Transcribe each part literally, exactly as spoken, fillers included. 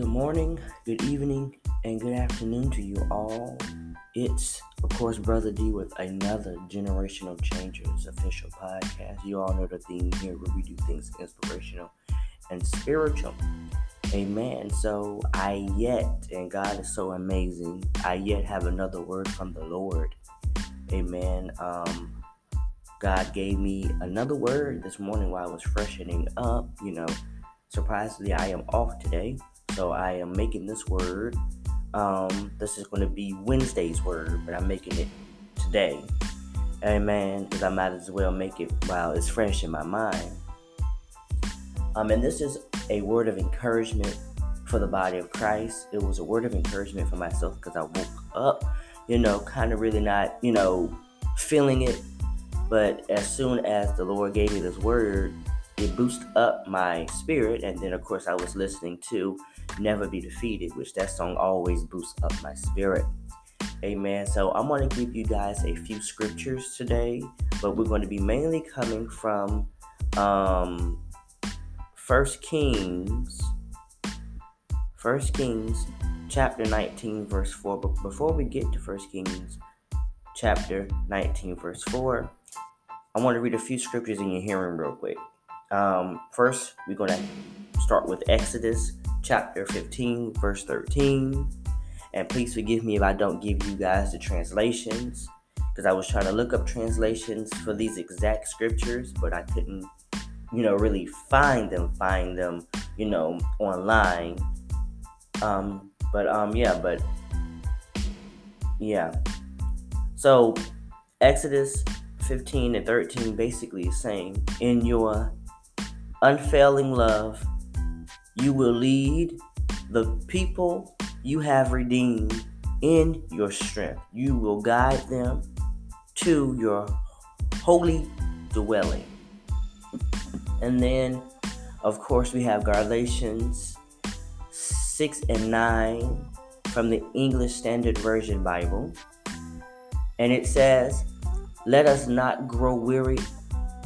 Good morning, good evening, and good afternoon to you all. It's, of course, Brother D with another Generational Changers official podcast. You all know the theme here where we do things inspirational and spiritual. Amen. So I yet, and God is so amazing, I yet have another word from the Lord. Amen. Um, God gave me another word this morning while I was freshening up, you know. Surprisingly, I am off today, so I am making this word. Um, this is going to be Wednesday's word, but I'm making it today. Amen, because I might as well make it while it's fresh in my mind. Um, and this is a word of encouragement for the body of Christ. It was a word of encouragement for myself because I woke up, you know, kind of really not, you know, feeling it. But as soon as the Lord gave me this word, it boosted up my spirit, and then of course I was listening to Never Be Defeated, which that song always boosts up my spirit. Amen. So I'm going to give you guys a few scriptures today, but we're going to be mainly coming from um, First Kings, First Kings chapter nineteen verse four. But before we get to First Kings chapter nineteen verse four, I want to read a few scriptures in your hearing real quick. Um, first, we're going to start with Exodus chapter fifteen, verse thirteen. And please forgive me if I don't give you guys the translations, because I was trying to look up translations for these exact scriptures, but I couldn't, you know, really find them, find them, you know, online. Um, but, um, yeah, but, yeah. So, Exodus fifteen and thirteen basically is saying, in your unfailing love, you will lead the people you have redeemed in your strength. You will guide them to your holy dwelling. And then, of course, we have Galatians six and nine from the English Standard Version Bible. And it says, let us not grow weary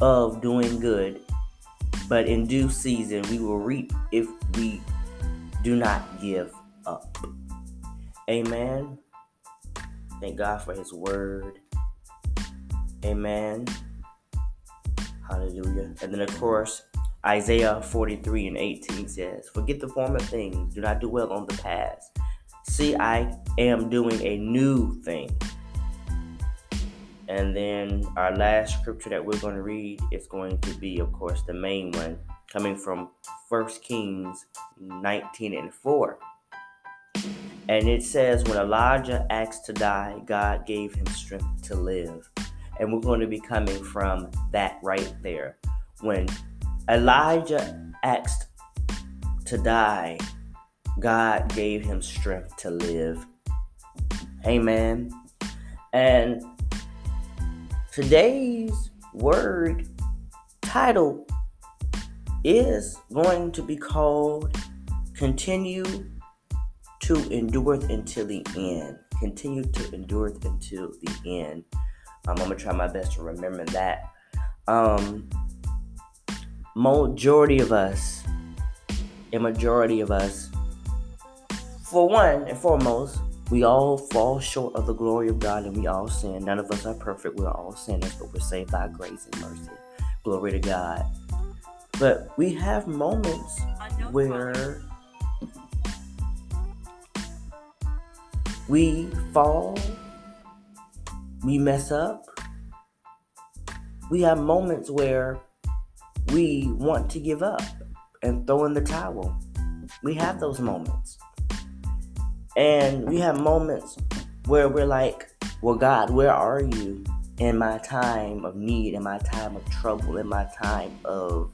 of doing good, but in due season, we will reap if we do not give up. Amen. Thank God for his word. Amen. Hallelujah. And then, of course, Isaiah forty-three and eighteen says, forget the former things. Do not dwell on the past. See, I am doing a new thing. And then our last scripture that we're going to read is going to be, of course, the main one, coming from First Kings nineteen and four. And it says, when Elijah asked to die, God gave him strength to live. And we're going to be coming from that right there. When Elijah asked to die, God gave him strength to live. Amen. And today's word title is going to be called Continue to Endure Until the End. Continue to Endure Until the End. Um, I'm going to try my best to remember that. Um, majority of us, a majority of us, for one and foremost, we all fall short of the glory of God, and we all sin. None of us are perfect. We're all sinners, but we're saved by grace and mercy. Glory to God. But we have moments where we fall, we mess up. We have moments where we want to give up and throw in the towel. We have those moments. And we have moments where we're like, well, God, where are you in my time of need, in my time of trouble, in my time of,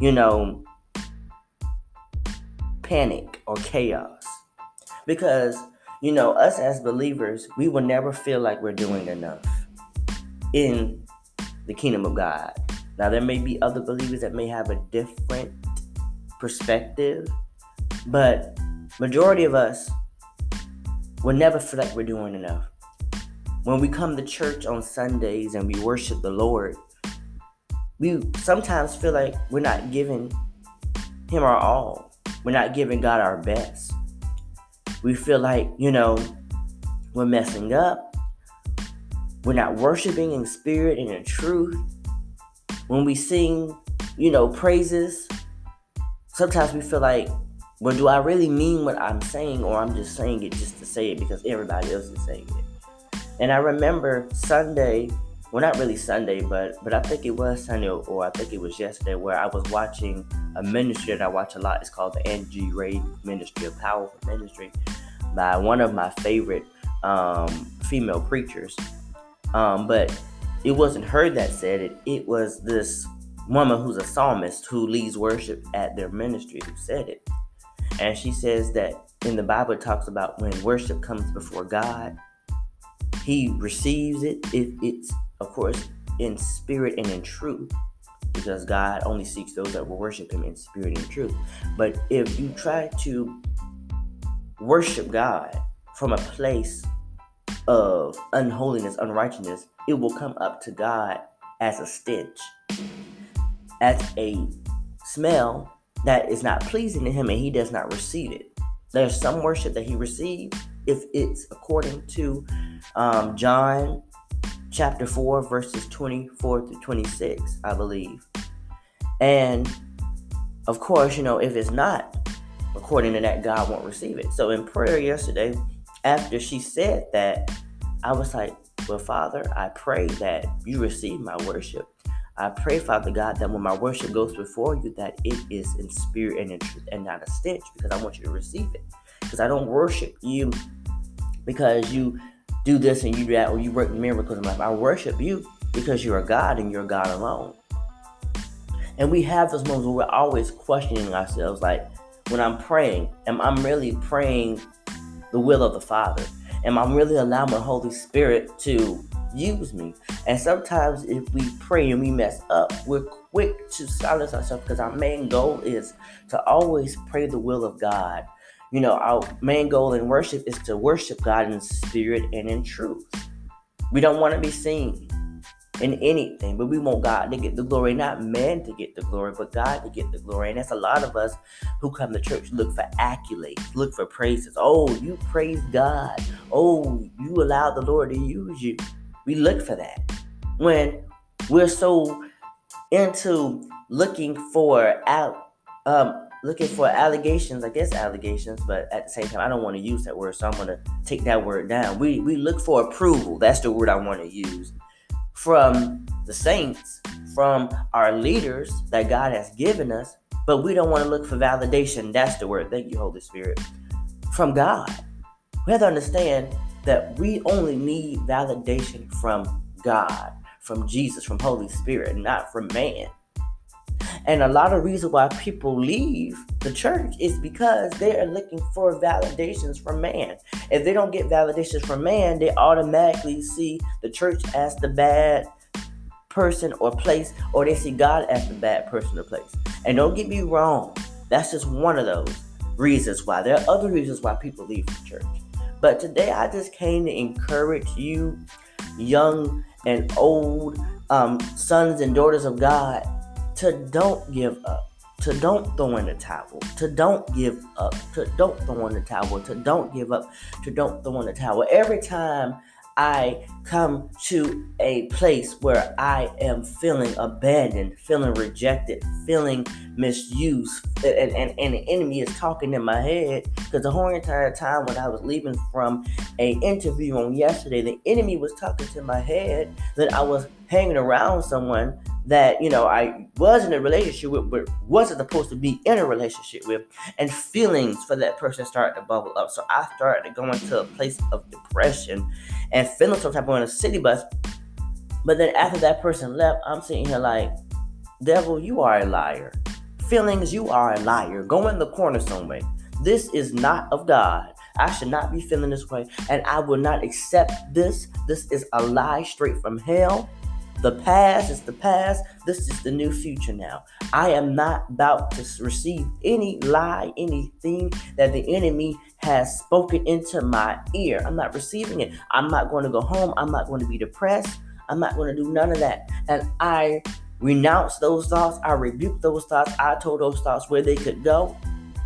you know, panic or chaos? Because, you know, us as believers, we will never feel like we're doing enough in the kingdom of God. Now, there may be other believers that may have a different perspective, but majority of us we'll never feel like we're doing enough. When we come to church on Sundays and we worship the Lord, we sometimes feel like we're not giving Him our all. We're not giving God our best. We feel like, you know, we're messing up. We're not worshiping in spirit and in truth. When we sing, you know, praises, sometimes we feel like, well, do I really mean what I'm saying, or I'm just saying it just to say it because everybody else is saying it? And I remember Sunday, well, not really Sunday, but but I think it was Sunday, or, or I think it was yesterday, where I was watching a ministry that I watch a lot. It's called the Angie Ray Ministry, a powerful ministry by one of my favorite um, female preachers. Um, but it wasn't her that said it. It was this woman who's a psalmist who leads worship at their ministry who said it. And she says that in the Bible, it talks about when worship comes before God, he receives it. It it's, of course, in spirit and in truth, because God only seeks those that will worship him in spirit and truth. But if you try to worship God from a place of unholiness, unrighteousness, it will come up to God as a stench, as a smell that is not pleasing to him, and he does not receive it. There's some worship that he receives if it's according to um, John chapter four, verses twenty-four to twenty-six, I believe. And of course, you know, if it's not according to that, God won't receive it. So in prayer yesterday, after she said that, I was like, well, Father, I pray that you receive my worship. I pray, Father God, that when my worship goes before you, that it is in spirit and in truth and not a stench, because I want you to receive it. Because I don't worship you because you do this and you do that, or you work miracles in my life. I worship you because you're a God and you're God alone. And we have those moments where we're always questioning ourselves. Like when I'm praying, am I really praying the will of the Father? Am I really allowing the Holy Spirit to use me? And sometimes if we pray and we mess up, we're quick to silence ourselves, because our main goal is to always pray the will of God. You know, our main goal in worship is to worship God in spirit and in truth. We don't want to be seen in anything, but we want God to get the glory, not man to get the glory, but God to get the glory. And that's a lot of us who come to church look for accolades, look for praises. Oh, you praise God. Oh, you allow the Lord to use you. We look for that when we're so into looking for out, um, looking for allegations, I guess allegations, but at the same time, I don't want to use that word, so I'm going to take that word down. We we look for approval. That's the word I want to use, from the saints, from our leaders that God has given us, but we don't want to look for validation. That's the word. Thank you, Holy Spirit. From God. We have to understand that we only need validation from God, from Jesus, from Holy Spirit, not from man. And a lot of reason why people leave the church is because they are looking for validations from man. If they don't get validations from man, they automatically see the church as the bad person or place, or they see God as the bad person or place. And don't get me wrong, that's just one of those reasons why. There are other reasons why people leave the church. But today I just came to encourage you, young and old, um, sons and daughters of God, to don't give up, to don't throw in the towel, to don't give up, to don't throw in the towel, to don't give up, to don't throw in the towel. Every time I come to a place where I am feeling abandoned, feeling rejected, feeling misused, and, and, and the enemy is talking in my head, because the whole entire time when I was leaving from an interview on yesterday, the enemy was talking to my head that I was hanging around someone that, you know, I was in a relationship with, but wasn't supposed to be in a relationship with, and feelings for that person started to bubble up. So I started to go into a place of depression and feeling some type of on a city bus. But then after that person left, I'm sitting here like, devil, you are a liar. Feelings, you are a liar. Go in the corner somewhere. This is not of God. I should not be feeling this way, and I will not accept this. This is a lie straight from hell. The past is the past. This is the new future now. I am not about to receive any lie, anything that the enemy has spoken into my ear. I'm not receiving it. I'm not going to go home. I'm not going to be depressed. I'm not going to do none of that. And I renounce those thoughts. I rebuke those thoughts. I told those thoughts where they could go.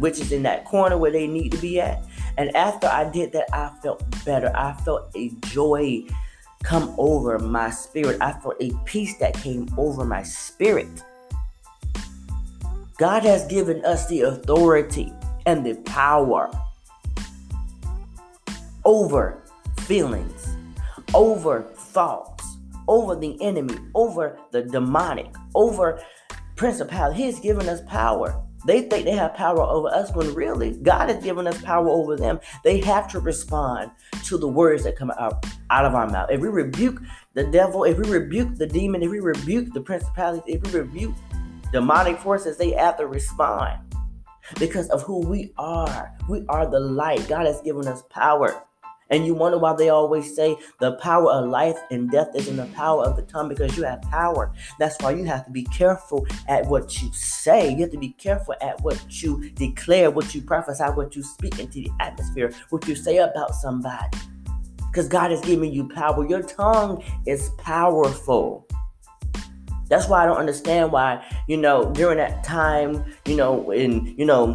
which is in that corner where they need to be at. And after I did that, I felt better. I felt a joy come over my spirit. I felt a peace that came over my spirit. God has given us the authority and the power over feelings, over thoughts, over the enemy, over the demonic, over principality. He's given us power. They think they have power over us when really God has given us power over them. They have to respond to the words that come out, out of our mouth. If we rebuke the devil, if we rebuke the demon, if we rebuke the principality, if we rebuke demonic forces, they have to respond because of who we are. We are the light. God has given us power. And you wonder why they always say the power of life and death is in the power of the tongue, because you have power. That's why you have to be careful at what you say. You have to be careful at what you declare, what you prophesy, what you speak into the atmosphere, what you say about somebody. Because God has given you power. Your tongue is powerful. That's why I don't understand why, you know, during that time, you know, in, you know,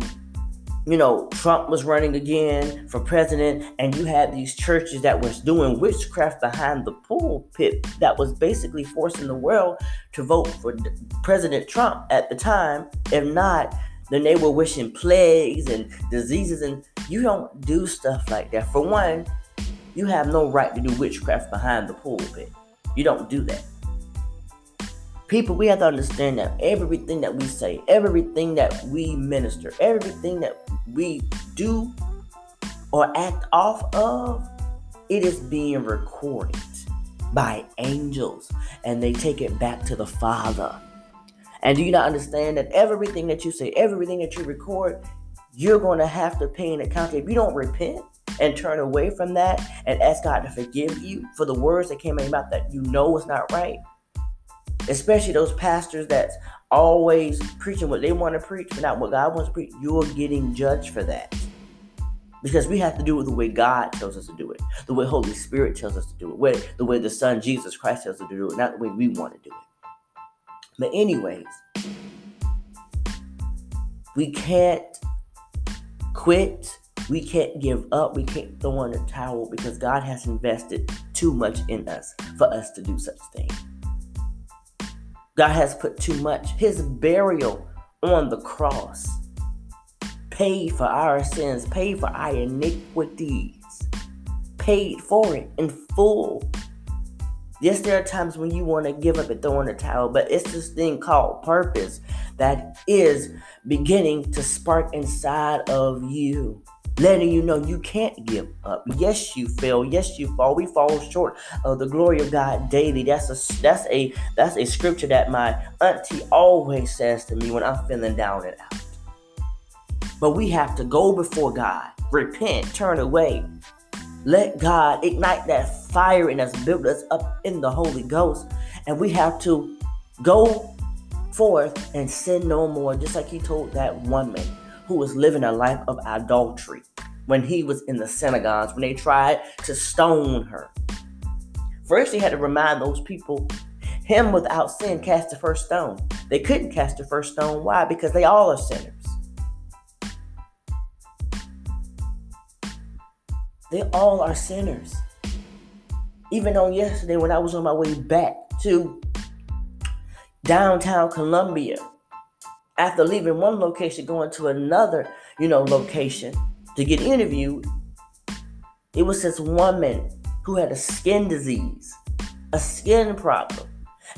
You know, Trump was running again for president, and you had these churches that was doing witchcraft behind the pulpit that was basically forcing the world to vote for President Trump at the time. If not, then they were wishing plagues and diseases, and you don't do stuff like that. For one, you have no right to do witchcraft behind the pulpit. You don't do that. People, we have to understand that everything that we say, everything that we minister, everything that we do or act off of, it is being recorded by angels, and they take it back to the Father. And do you not understand that everything that you say, everything that you record, you're going to have to pay an account. If you don't repent and turn away from that and ask God to forgive you for the words that came out of your mouth that you know is not right, especially those pastors that's always preaching what they want to preach, but not what God wants to preach, you're getting judged for that. Because we have to do it the way God tells us to do it, the way Holy Spirit tells us to do it, the way the Son Jesus Christ tells us to do it, not the way we want to do it. But anyways, we can't quit. We can't give up. We can't throw in the towel because God has invested too much in us for us to do such things. God has put too much. His burial on the cross paid for our sins, paid for our iniquities, paid for it in full. Yes, there are times when you want to give up and throw in the towel, but it's this thing called purpose that is beginning to spark inside of you, letting you know you can't give up. Yes, you fail. Yes, you fall. We fall short of the glory of God daily. That's a that's a that's a scripture that my auntie always says to me when I'm feeling down and out. But we have to go before God, repent, turn away, let God ignite that fire in us, build us up in the Holy Ghost, and we have to go forth and sin no more, just like He told that woman who was living a life of adultery when he was in the synagogues, when they tried to stone her. First, he had to remind those people, him without sin cast the first stone. They couldn't cast the first stone. Why? Because they all are sinners. They all are sinners. Even on yesterday when I was on my way back to downtown Columbia, after leaving one location, going to another, you know, location to get interviewed, it was this woman who had a skin disease, a skin problem.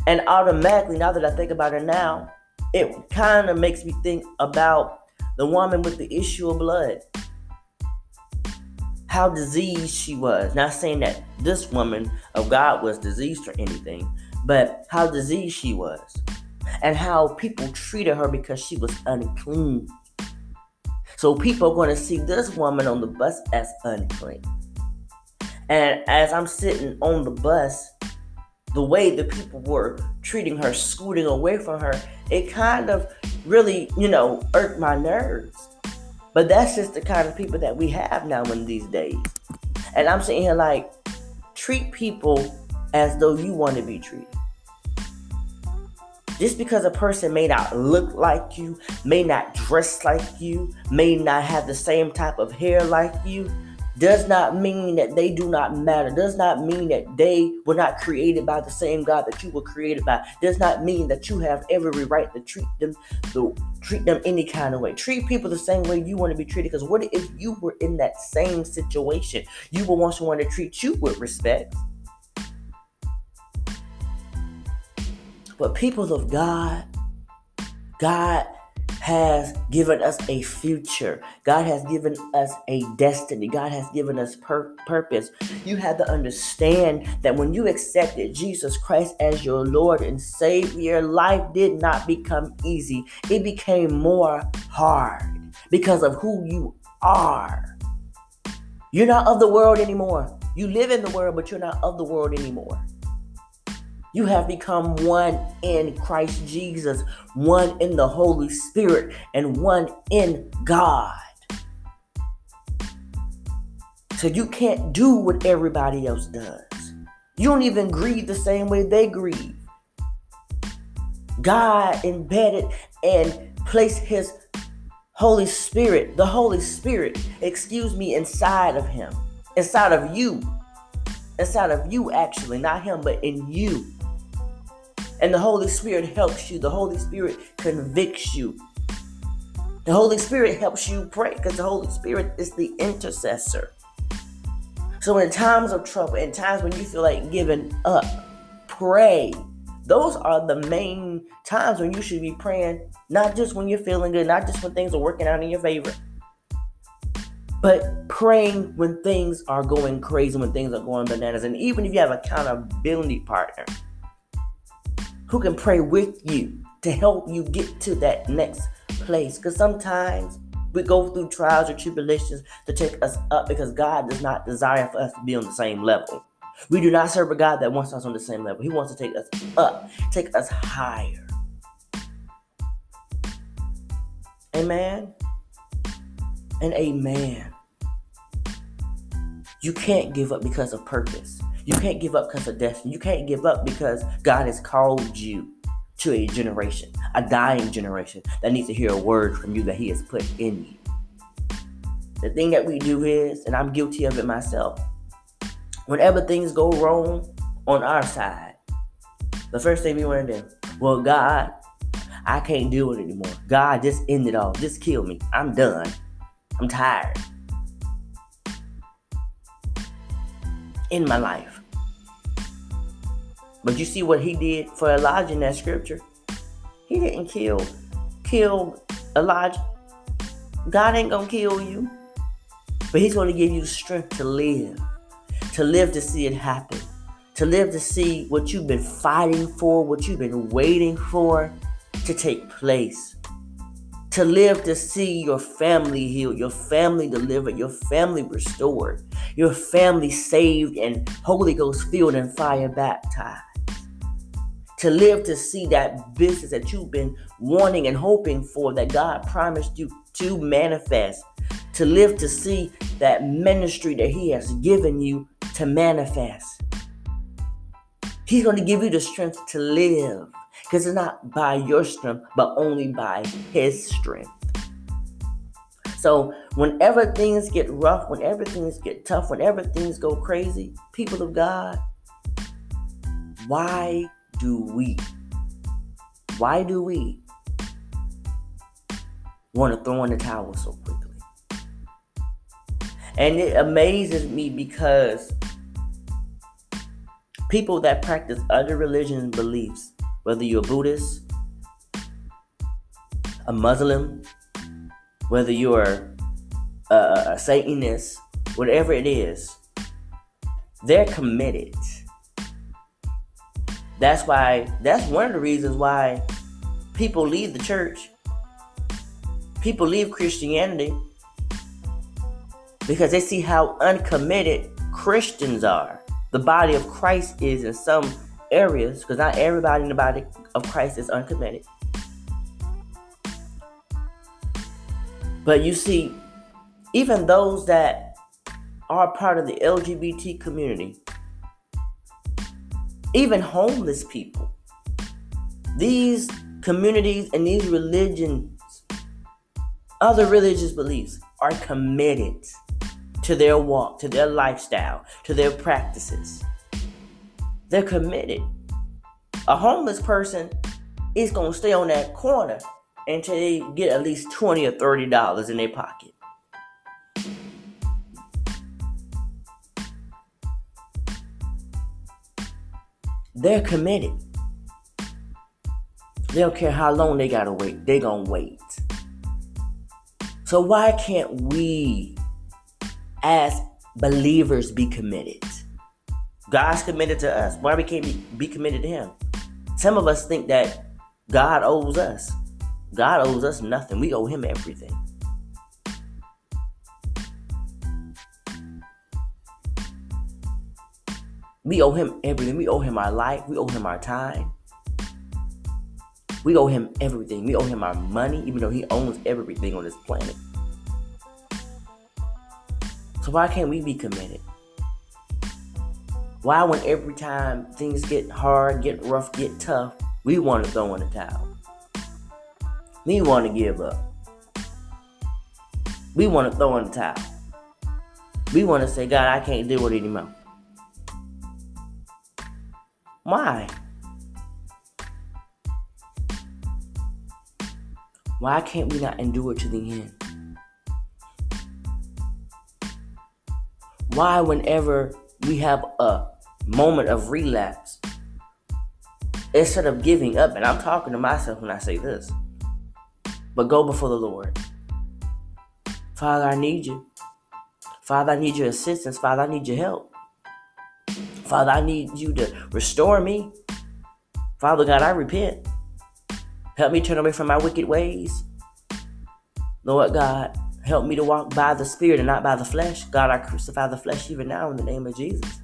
And automatically, now that I think about it now, it kind of makes me think about the woman with the issue of blood, how diseased she was. Not saying that this woman of God was diseased or anything, but how diseased she was. And how people treated her because she was unclean. So people are going to see this woman on the bus as unclean. And as I'm sitting on the bus, the way the people were treating her, scooting away from her, it kind of really, you know, irked my nerves. But that's just the kind of people that we have now in these days. And I'm sitting here like, treat people as though you want to be treated. Just because a person may not look like you, may not dress like you, may not have the same type of hair like you, does not mean that they do not matter. Does not mean that they were not created by the same God that you were created by. Does not mean that you have every right to treat them to treat them any kind of way. Treat people the same way you want to be treated. Because what if you were in that same situation? You would want someone to treat you with respect. But people of God, God has given us a future. God has given us a destiny. God has given us pur- purpose. You have to understand that when you accepted Jesus Christ as your Lord and Savior, life did not become easy. It became more hard because of who you are. You're not of the world anymore. You live in the world, but you're not of the world anymore. You have become one in Christ Jesus, one in the Holy Spirit, and one in God. So you can't do what everybody else does. You don't even grieve the same way they grieve. God embedded and placed his Holy Spirit, the Holy Spirit, excuse me, inside of him, inside of you, inside of you actually, not him, but in you. And the Holy Spirit helps you. The Holy Spirit convicts you. The Holy Spirit helps you pray because the Holy Spirit is the intercessor. So in times of trouble, in times when you feel like giving up, pray. Those are the main times when you should be praying, not just when you're feeling good, not just when things are working out in your favor, but praying when things are going crazy, when things are going bananas. And even if you have an accountability partner who can pray with you to help you get to that next place. Because sometimes we go through trials or tribulations to take us up because God does not desire for us to be on the same level. We do not serve a God that wants us on the same level. He wants to take us up, take us higher. Amen and amen. You can't give up because of purpose. You can't give up because of destiny. You can't give up because God has called you to a generation, a dying generation that needs to hear a word from you that he has put in you. The thing that we do is, and I'm guilty of it myself, whenever things go wrong on our side, the first thing we want to do, well, God, I can't deal with it anymore. God, just end it all. Just kill me. I'm done. I'm tired. In my life. But you see what he did for Elijah in that scripture? He didn't kill kill Elijah. God ain't gonna kill you, but he's gonna give you strength to live, to live to see it happen, to live to see what you've been fighting for, what you've been waiting for to take place. To live to see your family healed, your family delivered, your family restored, your family saved and Holy Ghost filled and fire baptized. To live to see that business that you've been wanting and hoping for that God promised you to manifest. To live to see that ministry that he has given you to manifest. He's going to give you the strength to live. Because it's not by your strength, but only by his strength. So whenever things get rough, whenever things get tough, whenever things go crazy, people of God, why do we, why do we want to throw in the towel so quickly? And it amazes me because people that practice other religions and beliefs, whether you're a Buddhist, a Muslim, whether you're a, a Satanist, whatever it is, they're committed. That's why, that's one of the reasons why people leave the church. People leave Christianity because they see how uncommitted Christians are. The body of Christ is in some areas, because not everybody in the body of Christ is uncommitted. But you see, even those that are part of the L G B T community, even homeless people, These communities and these religions, other religious beliefs, are committed to their walk, to their lifestyle, to their practices. They're committed. A homeless person is going to stay on that corner until they get at least twenty dollars or thirty dollars in their pocket. They're committed. They don't care how long they got to wait. They're going to wait. So why can't we, as believers, be committed? God's committed to us. Why we can't be committed to him? Some of us think that God owes us. God owes us nothing. We owe him everything. We owe him everything. We owe him our life. We owe him our time. We owe him everything. We owe him our money, even though he owns everything on this planet. So why can't we be committed? Why, when every time things get hard, get rough, get tough, we want to throw in the towel? We want to give up. We want to throw in the towel. We want to say, God, I can't do it anymore. Why? Why can't we not endure to the end? Why, whenever we have a moment of relapse, instead of giving up, and I'm talking to myself when I say this, but go before the Lord. Father, I need you. Father, I need your assistance. Father, I need your help. Father, I need you to restore me. Father God, I repent. Help me turn away from my wicked ways. Lord God, help me to walk by the Spirit and not by the flesh. God, I crucify the flesh even now in the name of Jesus.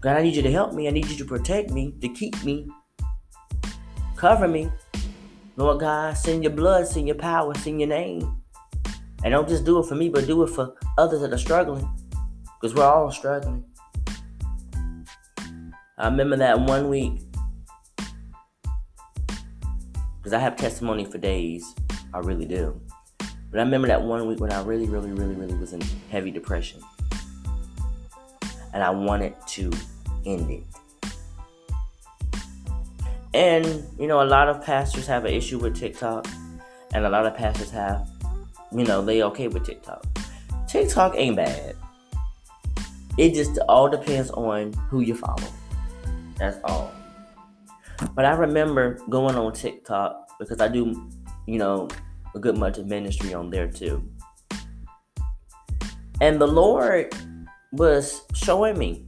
God, I need you to help me. I need you to protect me, to keep me, cover me. Lord God, send your blood, send your power, send your name. And don't just do it for me, but do it for others that are struggling, because we're all struggling. I remember that one week, because I have testimony for days, I really do. But I remember that one week when I really, really, really, really was in heavy depression. And I wanted to end it. And, you know, a lot of pastors have an issue with TikTok. And a lot of pastors have, you know, they okay with TikTok. TikTok ain't bad. It just all depends on who you follow. That's all. But I remember going on TikTok, because I do, you know, a good much of ministry on there too. And the Lord was showing me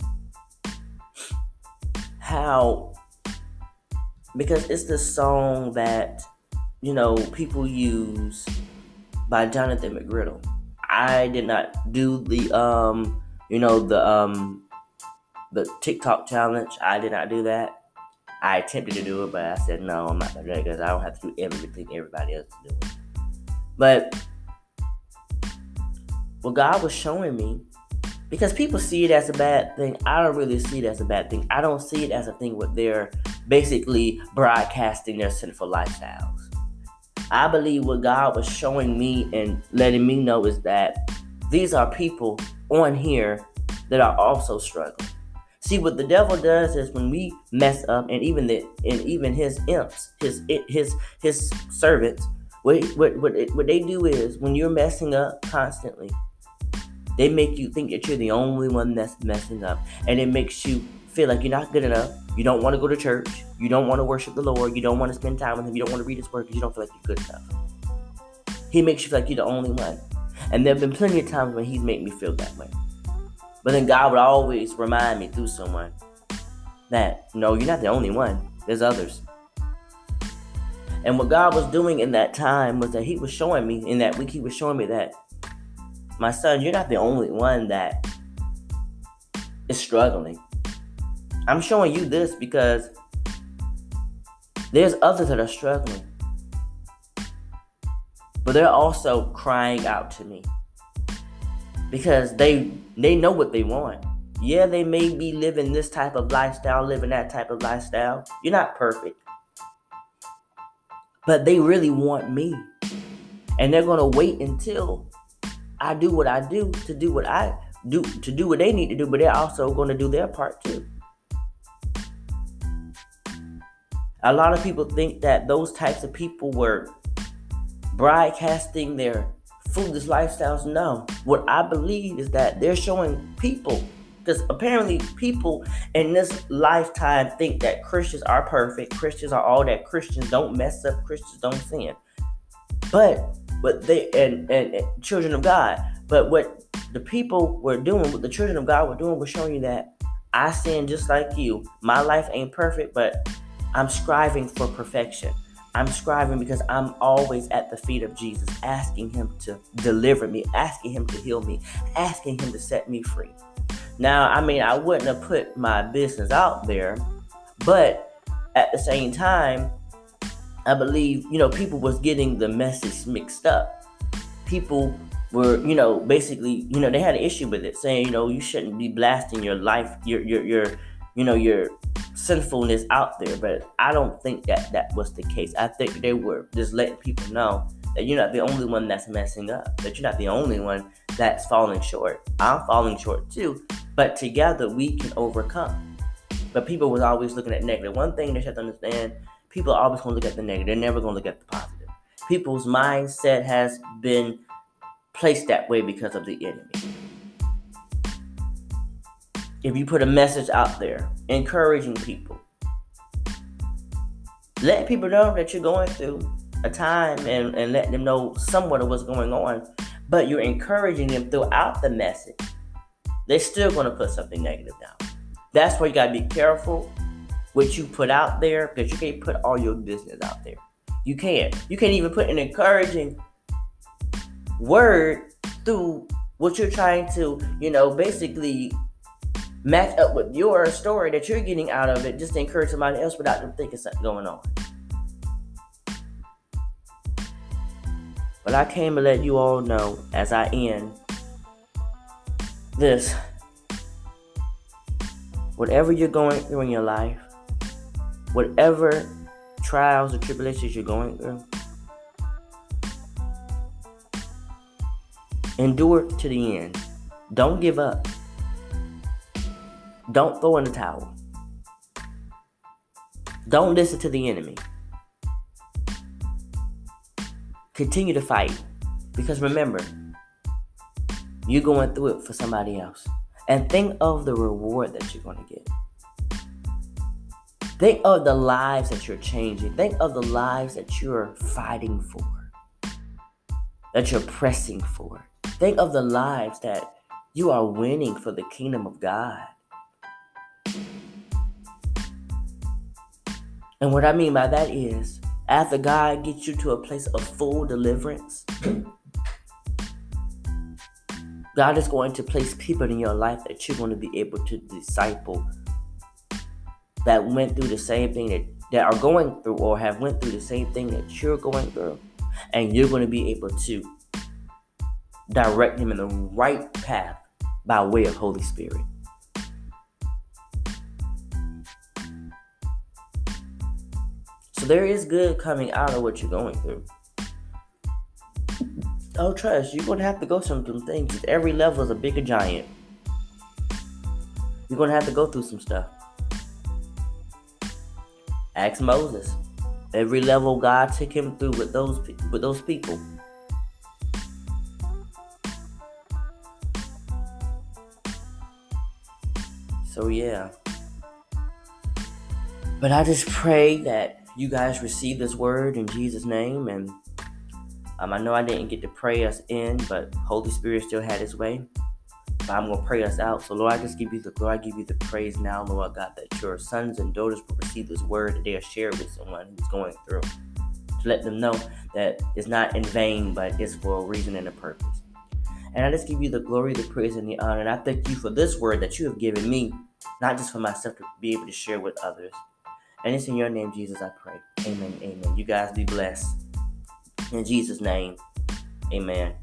how, because it's the song that, you know, people use by Jonathan McGriddle. I did not do the, um, you know, the, um, the TikTok challenge. I did not do that. I attempted to do it, but I said, no, I'm not going to do it, because I don't have to do everything everybody else is doing. But what God was showing me, because people see it as a bad thing, I don't really see it as a bad thing. I don't see it as a thing where they're basically broadcasting their sinful lifestyles. I believe what God was showing me and letting me know is that these are people on here that are also struggling. See, what the devil does is when we mess up, and even the and even his imps, his his his servants, what what what what they do is, when you're messing up constantly, they make you think that you're the only one that's messing up, and it makes you feel like you're not good enough. You don't want to go to church. You don't want to worship the Lord. You don't want to spend time with him. You don't want to read his word because you don't feel like you're good enough. He makes you feel like you're the only one, and there have been plenty of times when he's made me feel that way. But then God would always remind me through someone that, no, you're not the only one. There's others. And what God was doing in that time was that he was showing me, in that week, he was showing me that, my son, you're not the only one that is struggling. I'm showing you this because there's others that are struggling. But they're also crying out to me, because they they know what they want. Yeah, they may be living this type of lifestyle, living that type of lifestyle. You're not perfect. but they really want me. And they're going to wait until I do what I do to do what I do, to do what they need to do, but they're also going to do their part too. A lot of people think that those types of people were broadcasting their foolish lifestyles. No, what I believe is that they're showing people, because apparently people in this lifetime think that Christians are perfect. Christians are all that. Christians don't mess up. Christians don't sin. But what they and, and, and children of God. But what the people were doing, what the children of God were doing, was showing you that I sin just like you. My life ain't perfect, but I'm striving for perfection. I'm striving because I'm always at the feet of Jesus, asking him to deliver me, asking him to heal me, asking him to set me free. Now, I mean, I wouldn't have put my business out there, but at the same time, I believe, you know, people was getting the message mixed up. People were, you know, basically, you know, they had an issue with it, saying, you know, you shouldn't be blasting your life, your, your, your, you know, your sinfulness out there. But I don't think that that was the case. I think they were just letting people know that you're not the only one that's messing up, that you're not the only one that's falling short. I'm falling short too, but together we can overcome. But people was always looking at negative. One thing they should have to understand, people are always going to look at the negative. They're never going to look at the positive. People's mindset has been placed that way because of the enemy. If you put a message out there, encouraging people, let people know that you're going through a time and, and let them know somewhat of what's going on, but you're encouraging them throughout the message, they're still going to put something negative down. That's why you got to be careful what you put out there, because you can't put all your business out there. You can't. You can't even put an encouraging word through what you're trying to, you know, basically match up with your story that you're getting out of it, just to encourage somebody else without them thinking something going on. But I came to let you all know, as I end this, whatever you're going through in your life, whatever trials or tribulations you're going through, endure to the end. Don't give up. Don't throw in the towel. Don't listen to the enemy. Continue to fight. Because remember, you're going through it for somebody else. And think of the reward that you're going to get. Think of the lives that you're changing. Think of the lives that you're fighting for, that you're pressing for. Think of the lives that you are winning for the kingdom of God. And what I mean by that is, after God gets you to a place of full deliverance, God is going to place people in your life that you're going to be able to disciple, that went through the same thing that, that are going through or have went through the same thing that you're going through. And you're going to be able to direct them in the right path by way of Holy Spirit. So there is good coming out of what you're going through. Oh, trust, you're going to have to go through some things. Every level is a bigger giant. You're going to have to go through some stuff. Ask Moses. Every level God took him through with those, with those people. So yeah. But I just pray that you guys receive this word in Jesus' name. And um, I know I didn't get to pray us in, but Holy Spirit still had his way. But I'm going to pray us out. So Lord, I just give you the glory. I give you the praise now, Lord God, that your sons and daughters will receive this word, that they'll share with someone who's going through, to let them know that it's not in vain, but it's for a reason and a purpose. And I just give you the glory, the praise, and the honor. And I thank you for this word that you have given me, not just for myself, to be able to share with others. And it's in your name, Jesus, I pray. Amen, amen. You guys be blessed. In Jesus' name, amen.